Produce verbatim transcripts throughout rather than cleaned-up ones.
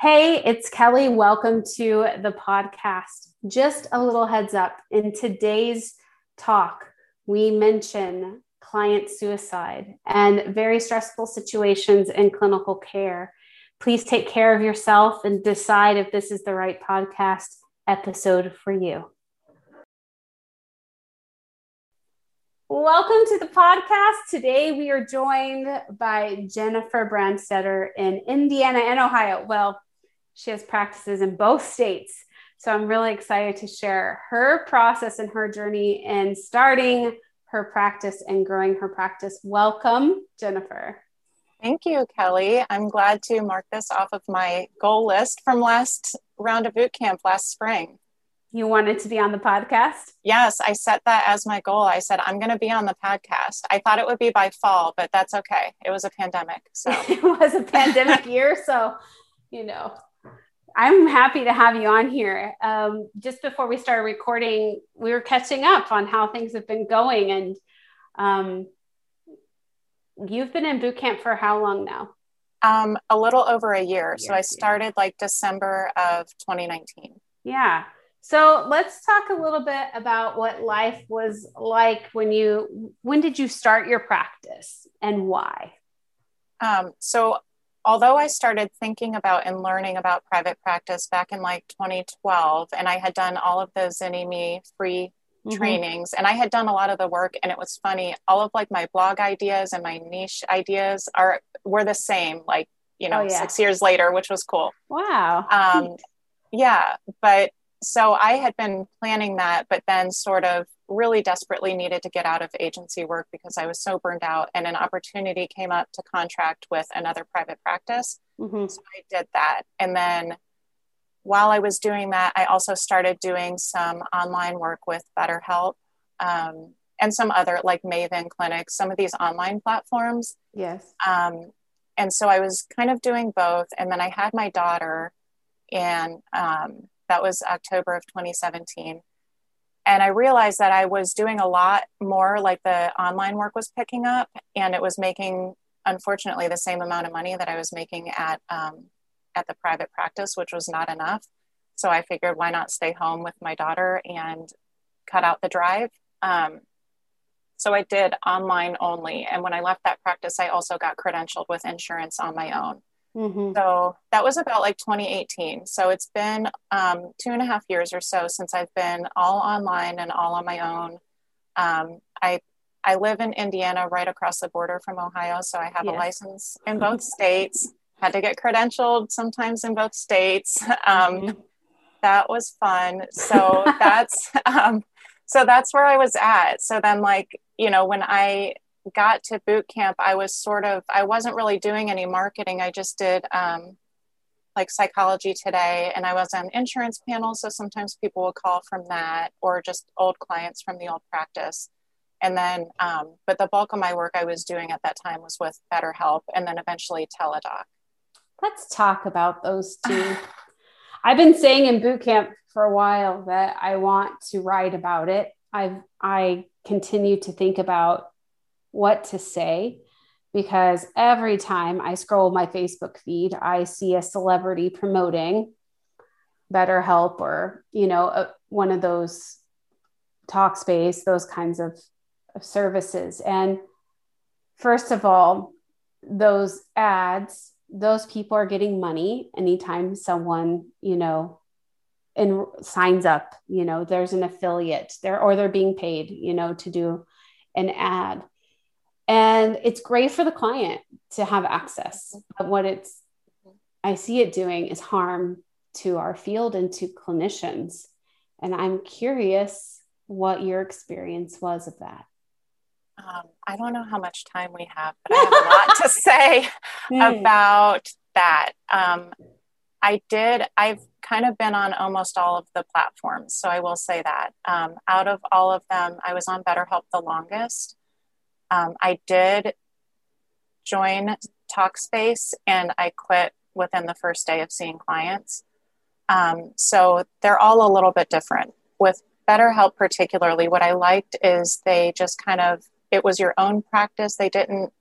Hey, it's Kelly. Welcome to the podcast. Just a little heads up. In today's talk, we mention client suicide and very stressful situations in clinical care. Please take care of yourself and decide if this is the right podcast episode for you. Welcome to the podcast. Today we are joined by Jennifer Brandstetter in Indiana and Ohio. Well, she has practices in both states. So I'm really excited to share her process and her journey in starting her practice and growing her practice. Welcome, Jennifer. Thank you, Kelly. I'm glad to mark this off of my goal list from last round of boot camp last spring. You wanted to be on the podcast? Yes, I set that as my goal. I said, I'm going to be on the podcast. I thought it would be by fall, but that's okay. It was a pandemic. So it was a pandemic year. So, you know, I'm happy to have you on here. Um, just before we started recording, we were catching up on how things have been going. And um, you've been in boot camp for how long now? Um, a little over a year. So I started like December of twenty nineteen. Yeah. So let's talk a little bit about what life was like when you, when did you start your practice and why? Um, so although I started thinking about and learning about private practice back in like twenty twelve, and I had done all of those Zinimi free mm-hmm. trainings, and I had done a lot of the work, and it was funny, all of like my blog ideas and my niche ideas are, were the same, like, you know, oh, yeah. six years later, which was cool. Wow. Um, yeah. But so I had been planning that, but then sort of really desperately needed to get out of agency work because I was so burned out, and an opportunity came up to contract with another private practice. Mm-hmm. So I did that. And then while I was doing that, I also started doing some online work with BetterHelp um, and some other like Maven Clinics, some of these online platforms. Yes. Um, and so I was kind of doing both. And then I had my daughter, and um, that was October of twenty seventeen. And I realized that I was doing a lot more, like the online work was picking up, and it was making, unfortunately, the same amount of money that I was making at, um, at the private practice, which was not enough. So I figured, why not stay home with my daughter and cut out the drive? Um, so I did online only. And when I left that practice, I also got credentialed with insurance on my own. Mm-hmm. So that was about like twenty eighteen. So it's been um, two and a half years or so since I've been all online and all on my own. Um, I I live in Indiana, right across the border from Ohio. So I have yes. a license in both states, had to get credentialed sometimes in both states. Um, mm-hmm. That was fun. So that's, um, so that's where I was at. So then, like, you know, when I got to boot camp, I was sort of, I wasn't really doing any marketing. I just did um, like Psychology Today, and I was on insurance panels. So sometimes people will call from that, or just old clients from the old practice. And then, um, but the bulk of my work I was doing at that time was with BetterHelp, and then eventually Teladoc. Let's talk about those two. I've been saying in boot camp for a while that I want to write about it. I've, I continue to think about what to say, because every time I scroll my Facebook feed, I see a celebrity promoting BetterHelp or, you know, a, one of those Talkspace, those kinds of, of services. And first of all, those ads, those people are getting money anytime someone, you know, and signs up, you know, there's an affiliate there, or they're being paid, you know, to do an ad. And it's great for the client to have access, but what it's, I see it doing is harm to our field and to clinicians. And I'm curious what your experience was of that. Um, I don't know how much time we have, but I have a lot to say about that. Um, I did, I've kind of been on almost all of the platforms. So I will say that um, out of all of them, I was on BetterHelp the longest. Um, I did join Talkspace and I quit within the first day of seeing clients. Um, so they're all a little bit different. With BetterHelp particularly, what I liked is they just kind of, it was your own practice. They didn't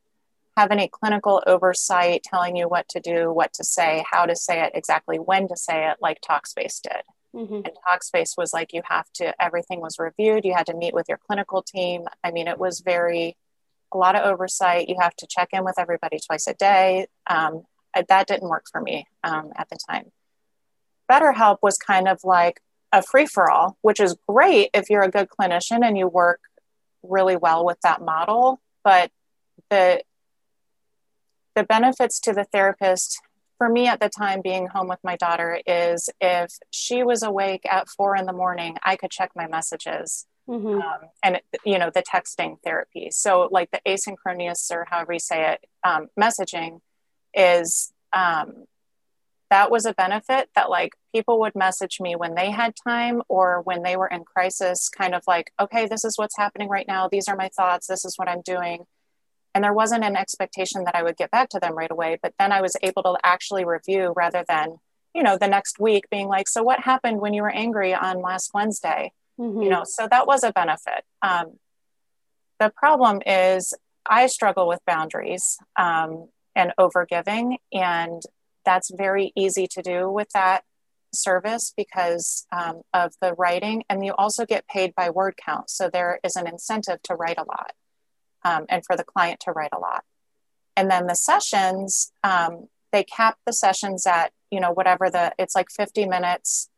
have any clinical oversight telling you what to do, what to say, how to say it, exactly when to say it, like Talkspace did. Mm-hmm. And Talkspace was like, you have to, everything was reviewed. You had to meet with your clinical team. I mean, it was very, a lot of oversight. You have to check in with everybody twice a day. Um, that didn't work for me um, at the time. BetterHelp was kind of like a free-for-all, which is great if you're a good clinician and you work really well with that model. But the the benefits to the therapist, for me at the time being home with my daughter, is if she was awake at four in the morning, I could check my messages. Mm-hmm. um, and, you know, the texting therapy. So like the asynchronous, or however you say it, um, messaging is, um, that was a benefit that like people would message me when they had time or when they were in crisis, kind of like, okay, this is what's happening right now. These are my thoughts. This is what I'm doing. And there wasn't an expectation that I would get back to them right away. But then I was able to actually review rather than, you know, the next week being like, so what happened when you were angry on last Wednesday? Mm-hmm. You know, so that was a benefit. Um, the problem is I struggle with boundaries um, and overgiving, and that's very easy to do with that service because um, of the writing. And you also get paid by word count. So there is an incentive to write a lot um, and for the client to write a lot. And then the sessions, um, they cap the sessions at, you know, whatever the, it's like fifty minutes.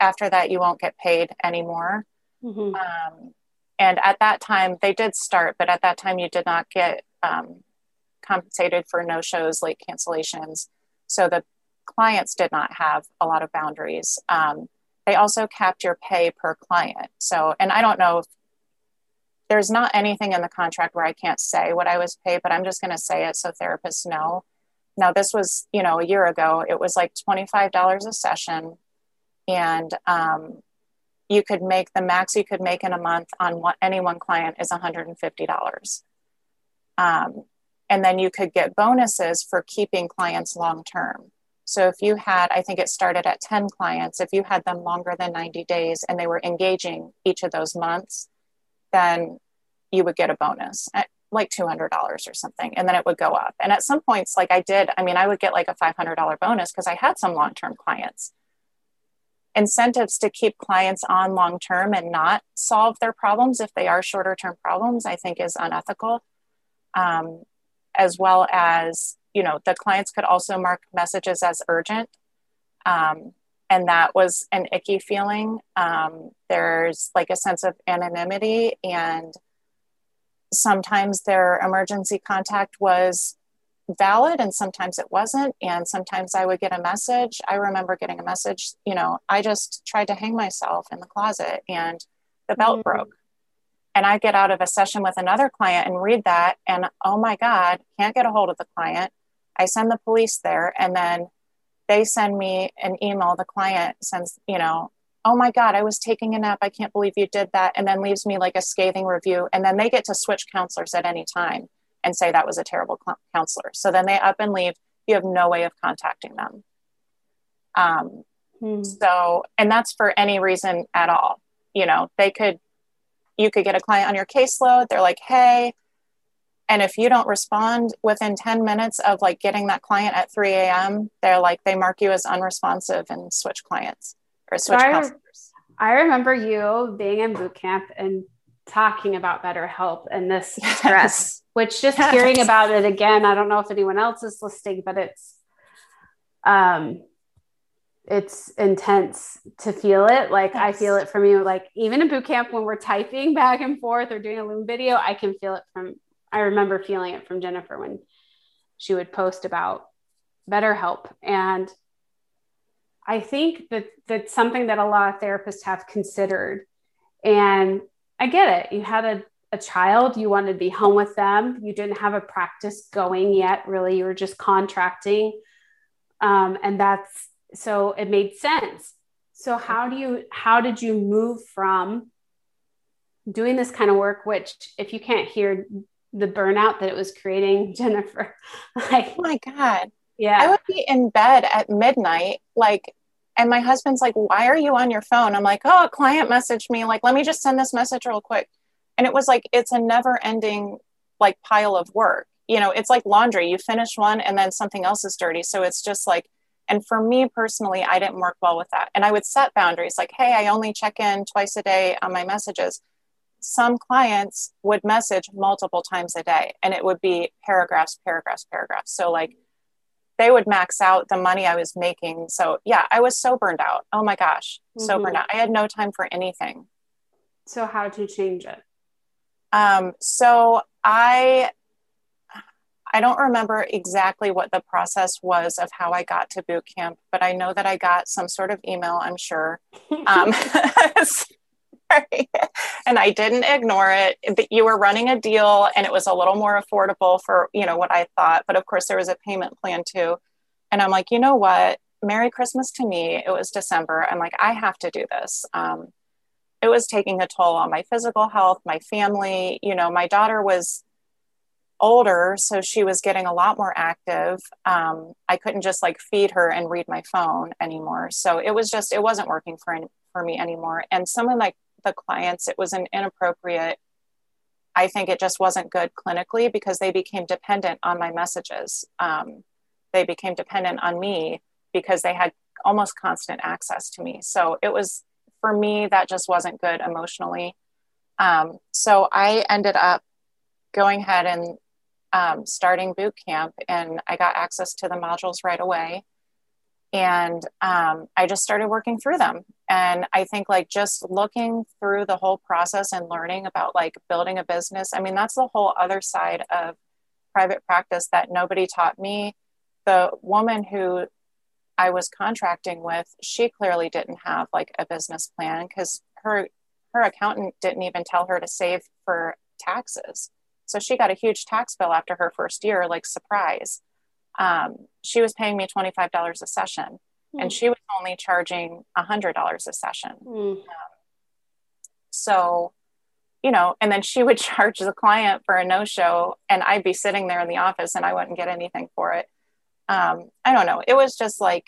After that, you won't get paid anymore. Mm-hmm. Um, and at that time they did start, but at that time you did not get um, compensated for no shows, late cancellations. So the clients did not have a lot of boundaries. Um, they also capped your pay per client. So, and I don't know if there's not anything in the contract where I can't say what I was paid, but I'm just going to say it so therapists know. Now this was, you know, a year ago, it was like twenty-five dollars a session. And um, you could make, the max you could make in a month on one, any one client is one hundred fifty dollars. Um, and then you could get bonuses for keeping clients long-term. So if you had, I think it started at ten clients, if you had them longer than ninety days and they were engaging each of those months, then you would get a bonus at like two hundred dollars or something. And then it would go up. And at some points, like I did, I mean, I would get like a five hundred dollars bonus because I had some long-term clients. Incentives to keep clients on long-term and not solve their problems if they are shorter-term problems, I think is unethical. Um, as well as, you know, the clients could also mark messages as urgent. Um, and that was an icky feeling. Um, there's like a sense of anonymity, and sometimes their emergency contact was valid and sometimes it wasn't. And sometimes I would get a message. I remember getting a message, you know, I just tried to hang myself in the closet and the belt mm-hmm. broke. And I get out of a session with another client and read that. And oh my God, can't get a hold of the client. I send the police there. And then they send me an email. The client sends, you know, oh my God, I was taking a nap. I can't believe you did that. And then leaves me like a scathing review. And then they get to switch counselors at any time and say that was a terrible counselor. So then they up and leave. You have no way of contacting them. Um, hmm. So, and that's for any reason at all. You know, they could, you could get a client on your caseload. They're like, hey, and if you don't respond within ten minutes of like getting that client at three a.m., they're like, they mark you as unresponsive and switch clients or switch so counselors. I, re- I remember you being in boot camp and talking about BetterHelp and this yes. stress, which just yes. hearing about it again, I don't know if anyone else is listening, but it's, um, it's intense to feel it. Like yes. I feel it from you, like even in boot camp when we're typing back and forth or doing a Loom video, I can feel it from, I remember feeling it from Jennifer when she would post about BetterHelp. And I think that that's something that a lot of therapists have considered, and I get it. You had a, a child, you wanted to be home with them. You didn't have a practice going yet, really. You were just contracting. Um, and that's So it made sense. So how do you, how did you move from doing this kind of work, which if you can't hear the burnout that it was creating, Jennifer, like, oh my God. Yeah. I would be in bed at midnight. Like, and my husband's like, why are you on your phone? I'm like, oh, a client messaged me. Like, let me just send this message real quick. And it was like, it's a never ending, like, pile of work. You know, it's like laundry. You finish one and then something else is dirty. So it's just like, and for me personally, I didn't work well with that. And I would set boundaries like, hey, I only check in twice a day on my messages. Some clients would message multiple times a day and it would be paragraphs, paragraphs, paragraphs. So like they would max out the money I was making. So yeah, I was so burned out. Oh my gosh. Mm-hmm. So burned out. I had no time for anything. So how to change it? Um, so I, I don't remember exactly what the process was of how I got to boot camp, but I know that I got some sort of email, I'm sure. Um, sorry. And I didn't ignore it. But you were running a deal and it was a little more affordable for, you know, what I thought. But of course there was a payment plan too. And I'm like, you know what? Merry Christmas to me. It was December. I'm like, I have to do this. Um, it was taking a toll on my physical health, my family. You know, my daughter was older, so she was getting a lot more active. Um, I couldn't just like feed her and read my phone anymore. So it was just, it wasn't working for, for me anymore. And some of like the clients, it was an inappropriate, I think it just wasn't good clinically because they became dependent on my messages. Um, they became dependent on me because they had almost constant access to me. So it was, for me, that just wasn't good emotionally. Um, so I ended up going ahead and Um, starting boot camp, and I got access to the modules right away. And um, I just started working through them. And I think like just looking through the whole process and learning about like building a business. I mean, that's the whole other side of private practice that nobody taught me. The woman who I was contracting with, she clearly didn't have like a business plan because her, her accountant didn't even tell her to save for taxes. So she got a huge tax bill after her first year, like surprise. Um, she was paying me twenty-five dollars a session mm. and she was only charging one hundred dollars a session. Mm. Um, so, you know, and then she would charge the client for a no-show and I'd be sitting there in the office and I wouldn't get anything for it. Um, I don't know. It was just like,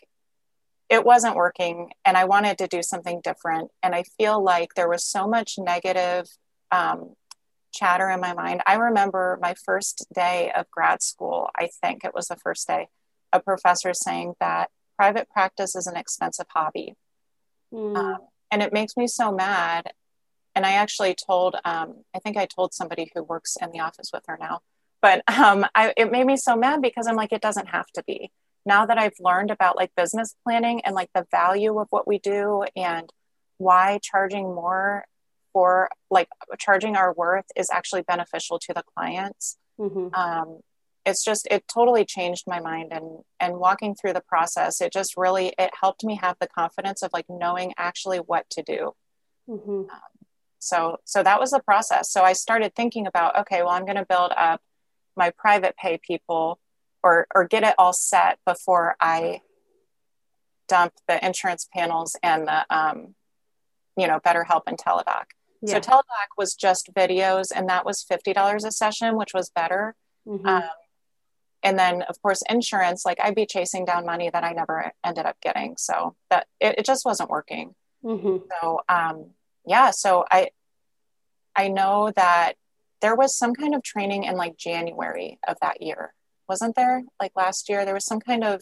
it wasn't working and I wanted to do something different. And I feel like there was so much negative, um, chatter in my mind. I remember my first day of grad school, I think it was the first day, a professor saying that private practice is an expensive hobby. Mm. Um, and it makes me so mad. And I actually told, um, I think I told somebody who works in the office with her now, but um, I, it made me so mad because I'm like, it doesn't have to be. Now that I've learned about like business planning and like the value of what we do and why charging more for like charging our worth is actually beneficial to the clients. Mm-hmm. Um, it's just, it totally changed my mind and, and walking through the process, it just really, it helped me have the confidence of like knowing actually what to do. Mm-hmm. Um, so, so that was the process. So I started thinking about, okay, well, I'm going to build up my private pay people or, or get it all set before I dump the insurance panels and the, um, you know, BetterHelp and Teladoc. Yeah. So Teladoc was just videos and that was fifty dollars a session, which was better. Mm-hmm. Um, and then of course, insurance, like I'd be chasing down money that I never ended up getting. So that it, it just wasn't working. Mm-hmm. So, um, yeah. So I, I know that there was some kind of training in like January of that year. Wasn't there? Like last year, there was some kind of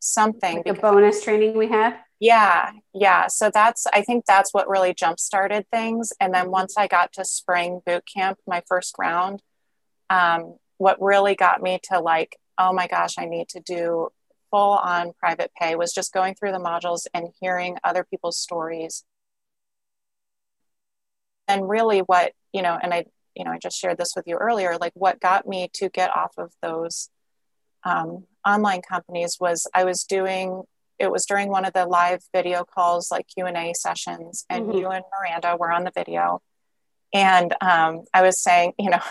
something. Like a bonus training we had. Yeah. Yeah. So that's, I think that's what really jump-started things. And then once I got to spring boot camp, my first round, um, what really got me to like, oh my gosh, I need to do full on private pay was just going through the modules and hearing other people's stories. And really what, you know, and I, you know, I just shared this with you earlier, like what got me to get off of those, um, online companies was I was doing it was during one of the live video calls, like Q and A sessions, and mm-hmm. you and Miranda were on the video. And um, I was saying, you know,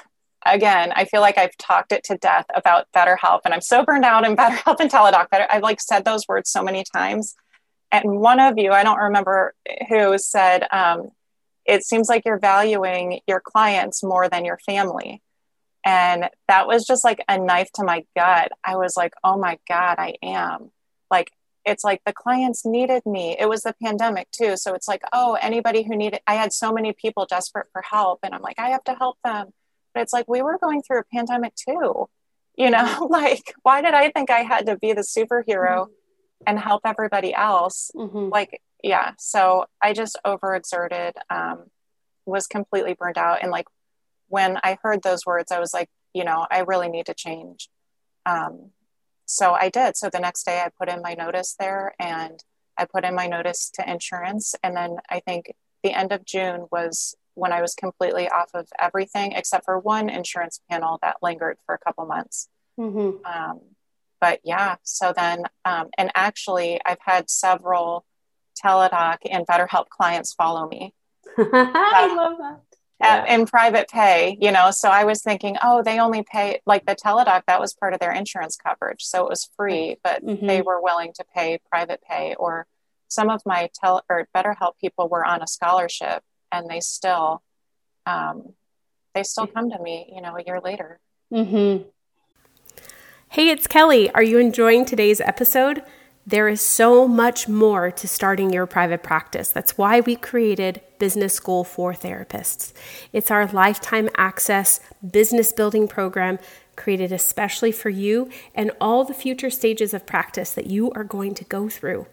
again, I feel like I've talked it to death about BetterHelp, and I'm so burned out in BetterHelp and Teladoc. Better, I've like said those words so many times. And one of you, I don't remember who, said, um, it seems like you're valuing your clients more than your family. And that was just like a knife to my gut. I was like, oh my God, I am. Like, it's like the clients needed me. It was the pandemic too. So it's like, oh, anybody who needed, I had so many people desperate for help, and I'm like, I have to help them. But it's like, we were going through a pandemic too, you know, like, why did I think I had to be the superhero mm-hmm. and help everybody else? Mm-hmm. Like, yeah. So I just overexerted, um, was completely burned out. And like, when I heard those words, I was like, you know, I really need to change. Um, so I did. So the next day I put in my notice there, and I put in my notice to insurance. And then I think the end of June was when I was completely off of everything except for one insurance panel that lingered for a couple months. Mm-hmm. Um, but yeah, so then, um, and actually I've had several Teladoc and BetterHelp clients follow me. I uh, love that. Yeah. And private pay, you know, so I was thinking, oh, they only pay like the Teladoc, that was part of their insurance coverage. So it was free, but mm-hmm. they were willing to pay private pay. Or some of my tele or BetterHelp people were on a scholarship, and they still, um, they still come to me, you know, a year later. Mm-hmm. Hey, it's Kelly. Are you enjoying today's episode? There is so much more to starting your private practice. That's why we created Business School for Therapists. It's our lifetime access business building program created especially for you and all the future stages of practice that you are going to go through.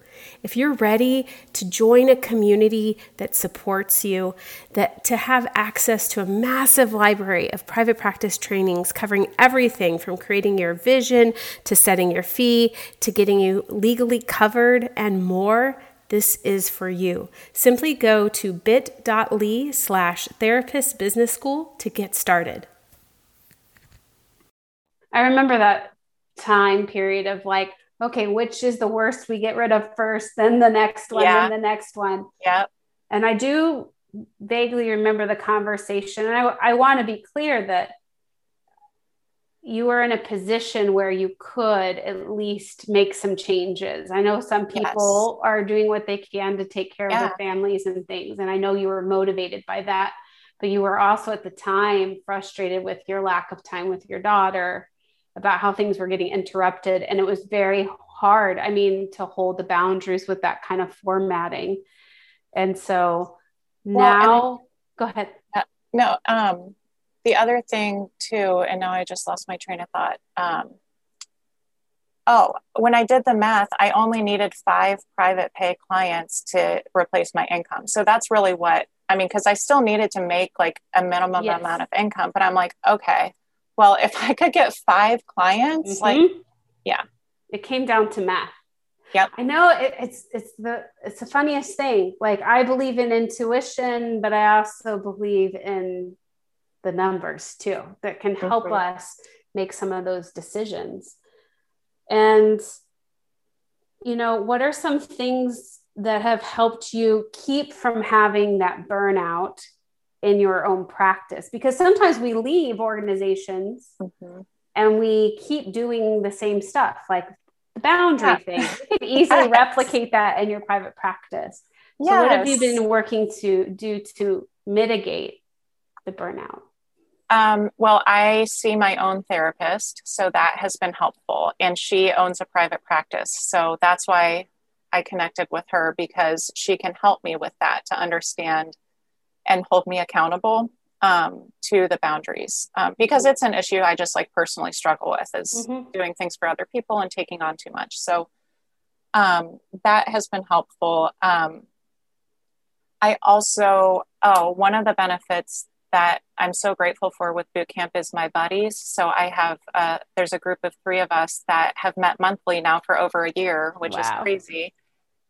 If you're ready to join a community that supports you, that to have access to a massive library of private practice trainings covering everything from creating your vision to setting your fee to getting you legally covered and more, this is for you. Simply go to bit.ly slash therapist business school to get started. I remember that time period of like, okay, which is the worst we get rid of first, then the next one, yeah. then the next one. Yep. And I do vaguely remember the conversation. And I, I want to be clear that you were in a position where you could at least make some changes. I know some people yes. are doing what they can to take care yeah. of their families and things. And I know you were motivated by that, but you were also at the time frustrated with your lack of time with your daughter, about how things were getting interrupted. And it was very hard, I mean, to hold the boundaries with that kind of formatting. And so now, well, and, go ahead. Uh, no, um, the other thing too, and now I just lost my train of thought. Um, oh, when I did the math, I only needed five private pay clients to replace my income. So that's really what, I mean, because I still needed to make like a minimum yes. amount of income, but I'm like, okay, well, if I could get five clients, mm-hmm. like, yeah, it came down to math. Yep. I know it, it's, it's the, it's the funniest thing. Like, I believe in intuition, but I also believe in the numbers too, that can help mm-hmm. us make some of those decisions. And, you know, what are some things that have helped you keep from having that burnout in your own practice? Because sometimes we leave organizations mm-hmm. and we keep doing the same stuff, like the boundary yeah. thing. You can easily yes. replicate that in your private practice. Yes. So what have you been working to do to mitigate the burnout? Um, well, I see my own therapist, so that has been helpful. And she owns a private practice. So that's why I connected with her, because she can help me with that to understand and hold me accountable um, to the boundaries, um, because it's an issue I just like personally struggle with, is mm-hmm. doing things for other people and taking on too much. So um, that has been helpful. Um, I also, oh, one of the benefits that I'm so grateful for with bootcamp is my buddies. So I have, uh, there's a group of three of us that have met monthly now for over a year, which wow. is crazy.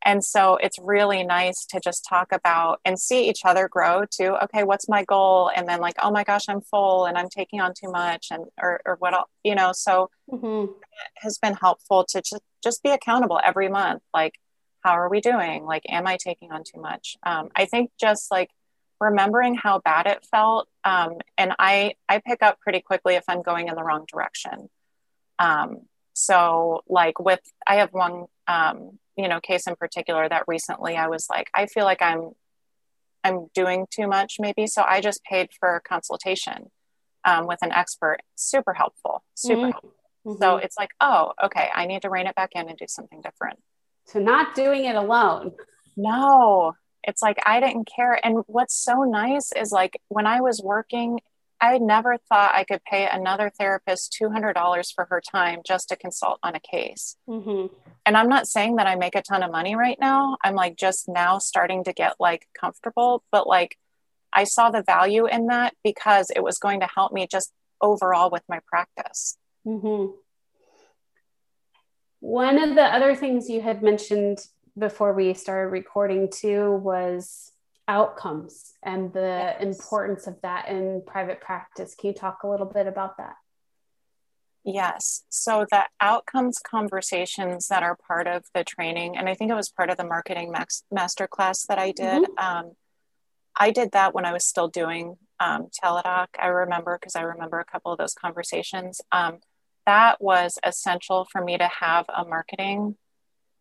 And so it's really nice to just talk about and see each other grow too. Okay, what's my goal? And then like, oh my gosh, I'm full and I'm taking on too much, and, or, or what else, you know, so mm-hmm. it has been helpful to just, just be accountable every month. Like, how are we doing? Like, am I taking on too much? Um, I think just like remembering how bad it felt. Um, and I, I pick up pretty quickly if I'm going in the wrong direction. Um, so like with, I have one, um, you know, case in particular that recently I was like, I feel like I'm, I'm doing too much maybe. So I just paid for a consultation, um, with an expert, super helpful, super mm-hmm. helpful. So it's like, oh, okay, I need to rein it back in and do something different. So not doing it alone. No, it's like, I didn't care. And what's so nice is like, when I was working, I never thought I could pay another therapist two hundred dollars for her time just to consult on a case. Mm-hmm. And I'm not saying that I make a ton of money right now. I'm like just now starting to get like comfortable, but like I saw the value in that because it was going to help me just overall with my practice. Mm-hmm. One of the other things you had mentioned before we started recording too was outcomes and the yes. importance of that in private practice. Can you talk a little bit about that? Yes. So the outcomes conversations that are part of the training, and I think it was part of the marketing max- masterclass that I did. Mm-hmm. Um, I did that when I was still doing Um, Teladoc, I remember, because I remember a couple of those conversations. Um, that was essential for me to have a marketing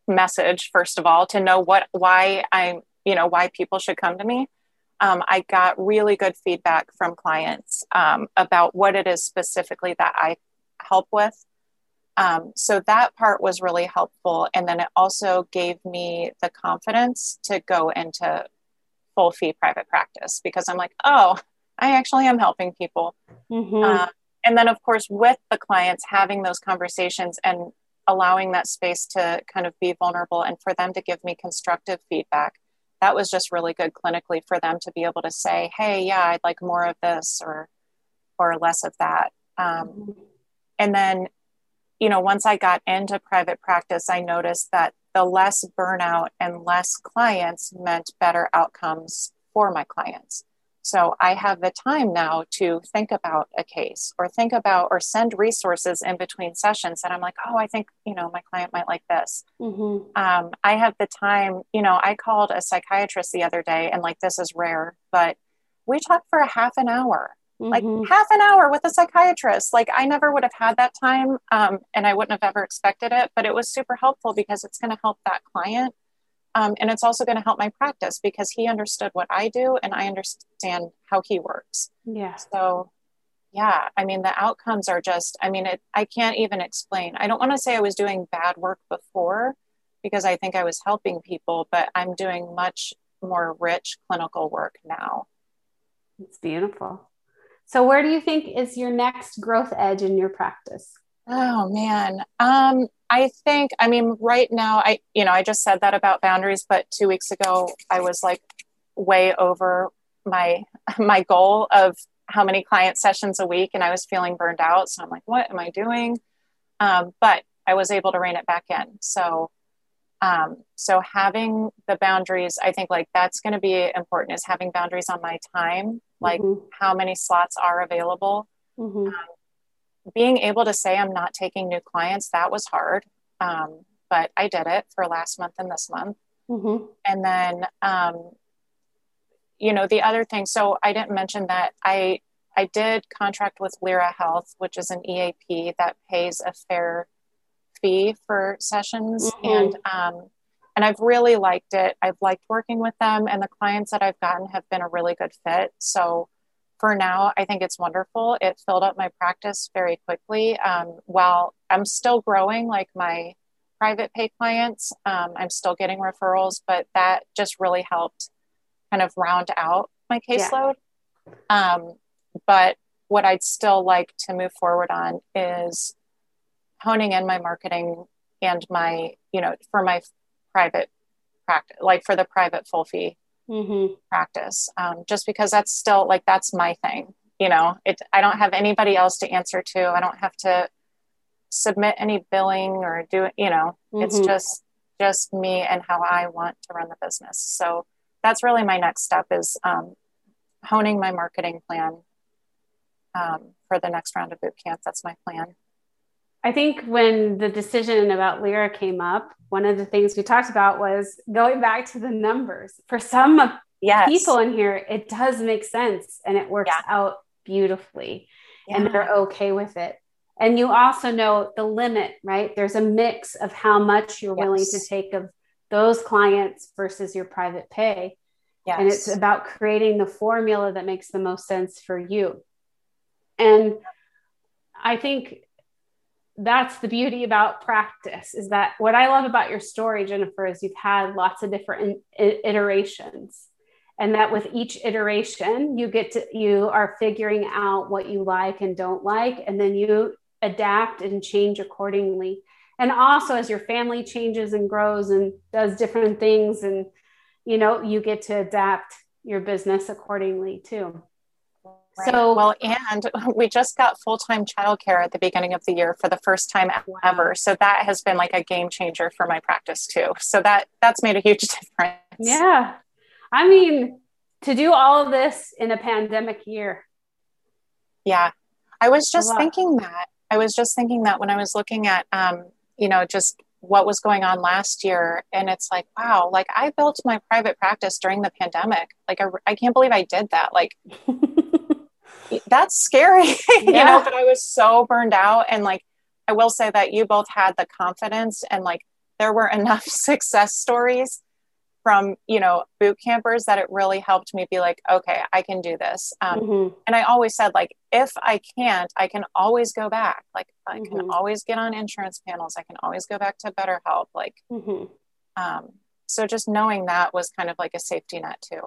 message, first of all, to know what, why I'm, you know, why people should come to me. Um, I got really good feedback from clients um, about what it is specifically that I help with. Um, so that part was really helpful. And then it also gave me the confidence to go into full fee private practice because I'm like, oh, I actually am helping people. Mm-hmm. Uh, and then of course, with the clients having those conversations and allowing that space to kind of be vulnerable and for them to give me constructive feedback, that was just really good clinically for them to be able to say, hey, yeah, I'd like more of this or, or less of that. Um, and then, you know, once I got into private practice, I noticed that the less burnout and less clients meant better outcomes for my clients. So I have the time now to think about a case or think about or send resources in between sessions that I'm like, oh, I think, you know, my client might like this. Mm-hmm. Um, I have the time, you know, I called a psychiatrist the other day and like, this is rare, but we talked for a half an hour, mm-hmm. like half an hour with a psychiatrist. Like I never would have had that time. Um, and I wouldn't have ever expected it, but it was super helpful because it's going to help that client. Um, and it's also going to help my practice because he understood what I do and I understand how he works. Yeah. So yeah, I mean, the outcomes are just, I mean, it, I can't even explain. I don't want to say I was doing bad work before because I think I was helping people, but I'm doing much more rich clinical work now. It's beautiful. So where do you think is your next growth edge in your practice? Oh man. Um, I think, I mean, right now I, you know, I just said that about boundaries, but two weeks ago I was like way over my, my goal of how many client sessions a week. And I was feeling burned out. So I'm like, what am I doing? Um, but I was able to rein it back in. So, um, so having the boundaries, I think like that's going to be important is having boundaries on my time, like mm-hmm. how many slots are available. Mm-hmm. Um, being able to say I'm not taking new clients, that was hard. Um, but I did it for last month and this month. Mm-hmm. And then, um, you know, the other thing, so I didn't mention that I, I did contract with Lyra Health, which is an E A P that pays a fair fee for sessions. Mm-hmm. And, um, and I've really liked it. I've liked working with them and the clients that I've gotten have been a really good fit. So, for now, I think it's wonderful. It filled up my practice very quickly. Um, while I'm still growing, like my private pay clients, um, I'm still getting referrals, but that just really helped kind of round out my caseload. Yeah. Um, but what I'd still like to move forward on is honing in my marketing and my, you know, for my private practice, like for the private full fee. Mm-hmm. practice. Um, just because that's still like, that's my thing, you know, it, I don't have anybody else to answer to. I don't have to submit any billing or do it, you know, mm-hmm. it's just, just me and how I want to run the business. So that's really my next step is, um, honing my marketing plan, um, for the next round of boot camp. That's my plan. I think when the decision about Lyra came up, one of the things we talked about was going back to the numbers. For some yes. people in here, it does make sense and it works yeah. out beautifully yeah. and they're okay with it. And you also know the limit, right? There's a mix of how much you're yes. willing to take of those clients versus your private pay. Yes. And it's about creating the formula that makes the most sense for you. And I think that's the beauty about practice, is that what I love about your story, Jennifer, is you've had lots of different iterations, and that with each iteration you get to, you are figuring out what you like and don't like, and then you adapt and change accordingly. And also as your family changes and grows and does different things, and, you know, you get to adapt your business accordingly too. Right. So well, and we just got full-time childcare at the beginning of the year for the first time ever. So that has been like a game changer for my practice too. So that that's made a huge difference. Yeah. I mean, to do all of this in a pandemic year. Yeah. I was just thinking that. I was just thinking that when I was looking at, um, you know, just what was going on last year. And it's like, wow, like I built my private practice during the pandemic. Like I, I can't believe I did that. Like that's scary, yeah. you know, but I was so burned out. And like, I will say that you both had the confidence, and like, there were enough success stories from, you know, boot campers that it really helped me be like, okay, I can do this. Um, mm-hmm. And I always said, like, if I can't, I can always go back. Like I mm-hmm. can always get on insurance panels. I can always go back to BetterHelp. Like, mm-hmm. um, so just knowing that was kind of like a safety net too.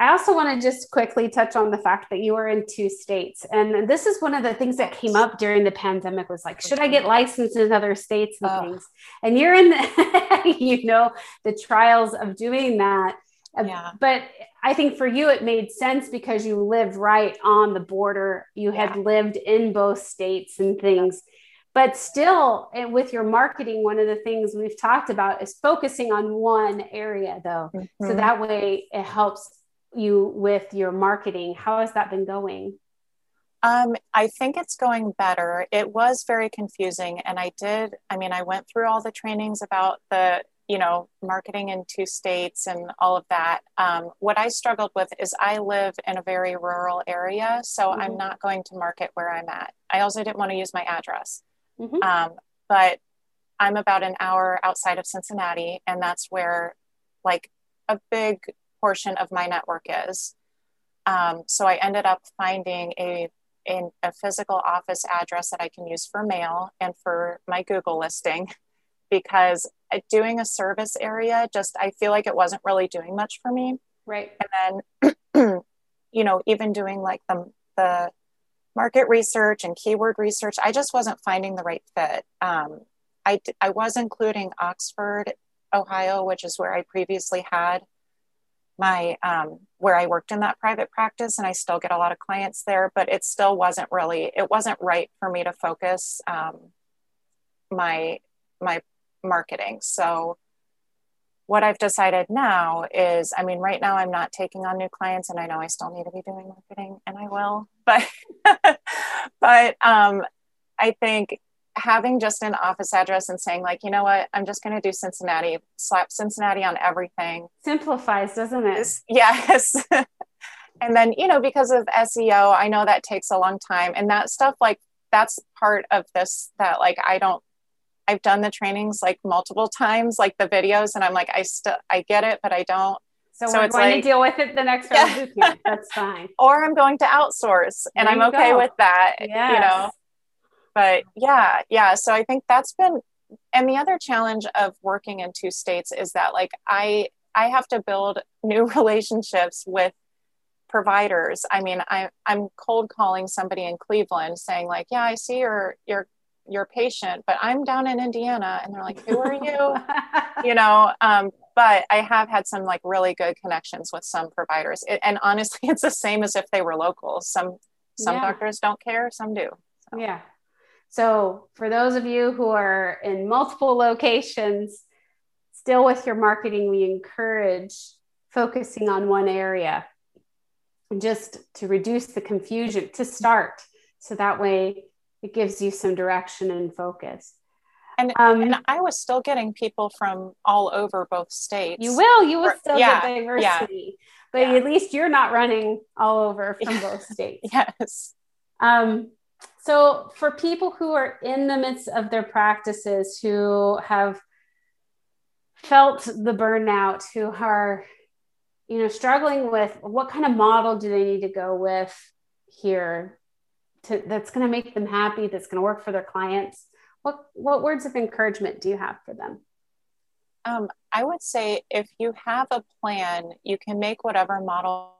I also want to just quickly touch on the fact that you are in two states. And this is one of the things that came up during the pandemic was like, should I get licensed in other states and oh. things? And you're in, the, you know, the trials of doing that. Yeah. But I think for you, it made sense because you lived right on the border. You had yeah. lived in both states and things, but still and with your marketing, one of the things we've talked about is focusing on one area though. Mm-hmm. So that way it helps you with your marketing. How has that been going? Um, I think it's going better. It was very confusing. And I did, I mean, I went through all the trainings about the, you know, marketing in two states and all of that. Um, what I struggled with is I live in a very rural area, so mm-hmm. I'm not going to market where I'm at. I also didn't want to use my address, mm-hmm. um, but I'm about an hour outside of Cincinnati. And that's where like a big portion of my network is. Um, so I ended up finding a, in a physical office address that I can use for mail and for my Google listing, because doing a service area, just, I feel like it wasn't really doing much for me. Right. And then, you know, even doing like the, the market research and keyword research, I just wasn't finding the right fit. Um, I, I was including Oxford, Ohio, which is where I previously had my, um, where I worked in that private practice, and I still get a lot of clients there, but it still wasn't really, it wasn't right for me to focus, um, my, my marketing. So what I've decided now is, I mean, right now I'm not taking on new clients, and I know I still need to be doing marketing, and I will, but, but, um, I think having just an office address and saying like, you know what, I'm just going to do Cincinnati, slap Cincinnati on everything. Simplifies, doesn't it? Yes. And then, you know, because of S E O, I know that takes a long time, and that stuff, like that's part of this, that like, I don't, I've done the trainings like multiple times, like the videos, and I'm like, I still, I get it, but I don't. So, so we're it's going like, to deal with it the next time. Yeah. That's fine. Or I'm going to outsource, and there I'm okay go. with that, yes. you know? But yeah, yeah. So I think that's been, and the other challenge of working in two states is that like, I, I have to build new relationships with providers. I mean, I, I'm cold calling somebody in Cleveland saying like, yeah, I see your, your, your patient, but I'm down in Indiana. And they're like, who are you? you know? Um, but I have had some like really good connections with some providers. It, and honestly, it's the same as if they were local. Some, some yeah. doctors don't care. Some do. So. Yeah. So for those of you who are in multiple locations, still with your marketing, we encourage focusing on one area just to reduce the confusion to start. So that way it gives you some direction and focus. And, um, and I was still getting people from all over both states. You will, you will still yeah, get diversity. Yeah. But yeah. at least you're not running all over from both states. Yes. Um, so for people who are in the midst of their practices, who have felt the burnout, who are, you know, struggling with what kind of model do they need to go with here to, that's going to make them happy, that's going to work for their clients. What, what words of encouragement do you have for them? Um, I would say if you have a plan, you can make whatever model,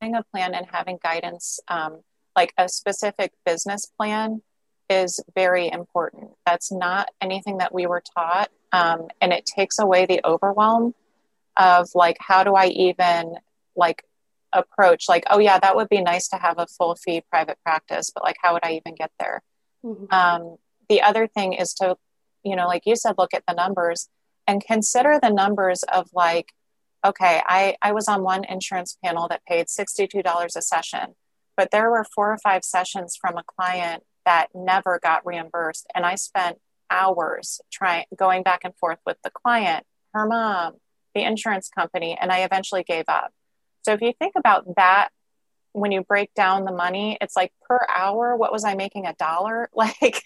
having a plan and having guidance, um, like a specific business plan is very important. That's not anything that we were taught. Um, and it takes away the overwhelm of like, how do I even like approach like, oh yeah, that would be nice to have a full fee private practice, but like, how would I even get there? Mm-hmm. Um, the other thing is to, you know, like you said, look at the numbers and consider the numbers of like, okay, I, I was on one insurance panel that paid sixty-two dollars a session, but there were four or five sessions from a client that never got reimbursed. And I spent hours trying, going back and forth with the client, her mom, the insurance company, and I eventually gave up. So if you think about that, when you break down the money, it's like per hour, what was I making a dollar? Like,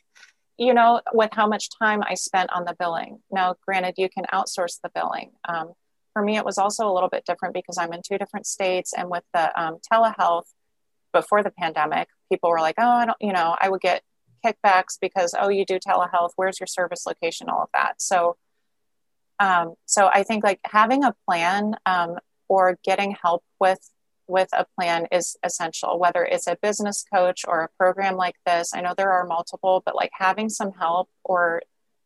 you know, with how much time I spent on the billing. Now, granted, you can outsource the billing. Um, for me, it was also a little bit different because I'm in two different states. And with the um, telehealth before the pandemic, people were like, oh, I don't, you know, I would get kickbacks because, oh, you do telehealth. Where's your service location? All of that. So, um, so I think like having a plan um, or getting help with, with a plan is essential, whether it's a business coach or a program like this. I know there are multiple, but like having some help or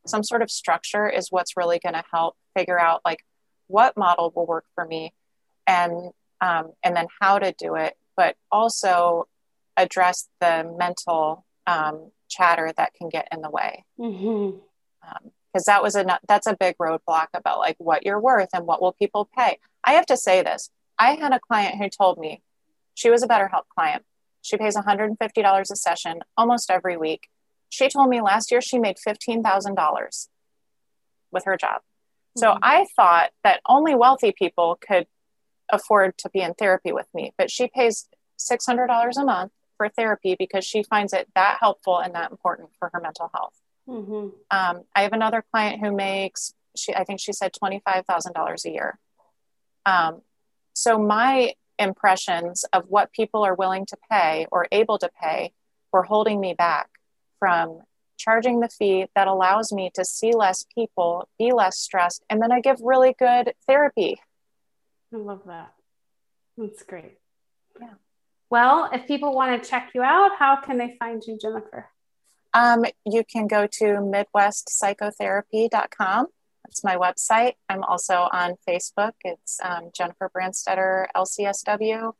some sort of structure is what's really going to help figure out like what model will work for me and, um, and then how to do it, but also address the mental, um, chatter that can get in the way. Mm-hmm. Um, Cause that was a, that's a big roadblock about like what you're worth and what will people pay. I have to say this. I had a client who told me she was a BetterHelp client. She pays one hundred fifty dollars a session almost every week. She told me last year she made fifteen thousand dollars with her job. Mm-hmm. So I thought that only wealthy people could afford to be in therapy with me, but she pays six hundred dollars a month for therapy because she finds it that helpful and that important for her mental health. Mm-hmm. Um, I have another client who makes, she, I think she said twenty-five thousand dollars a year. Um, So my impressions of what people are willing to pay or able to pay were holding me back from charging the fee that allows me to see less people, be less stressed, and then I give really good therapy. I love that. That's great. Yeah. Well, if people want to check you out, how can they find you, Jennifer? Um, you can go to midwest psychotherapy dot com. It's my website. I'm also on Facebook. It's um, Jennifer Brandstetter, L C S W,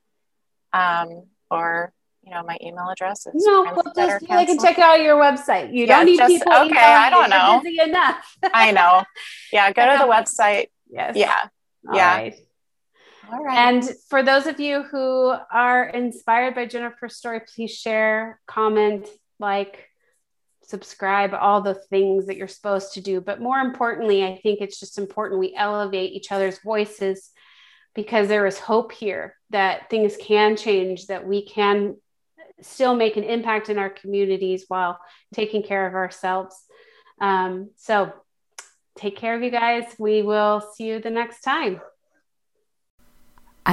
um, or, you know, my email address is. No, well, just, they can check out your website. You yeah, don't need just, people. Okay. I don't know. Busy enough. I know. Yeah. Go to the website. Yes. Yeah. All yeah. Right. All right. And for those of you who are inspired by Jennifer's story, please share, comment, like, subscribe, all the things that you're supposed to do. But more importantly, I think it's just important we elevate each other's voices, because there is hope here that things can change, that we can still make an impact in our communities while taking care of ourselves. Um, so take care of you guys. We will see you the next time. I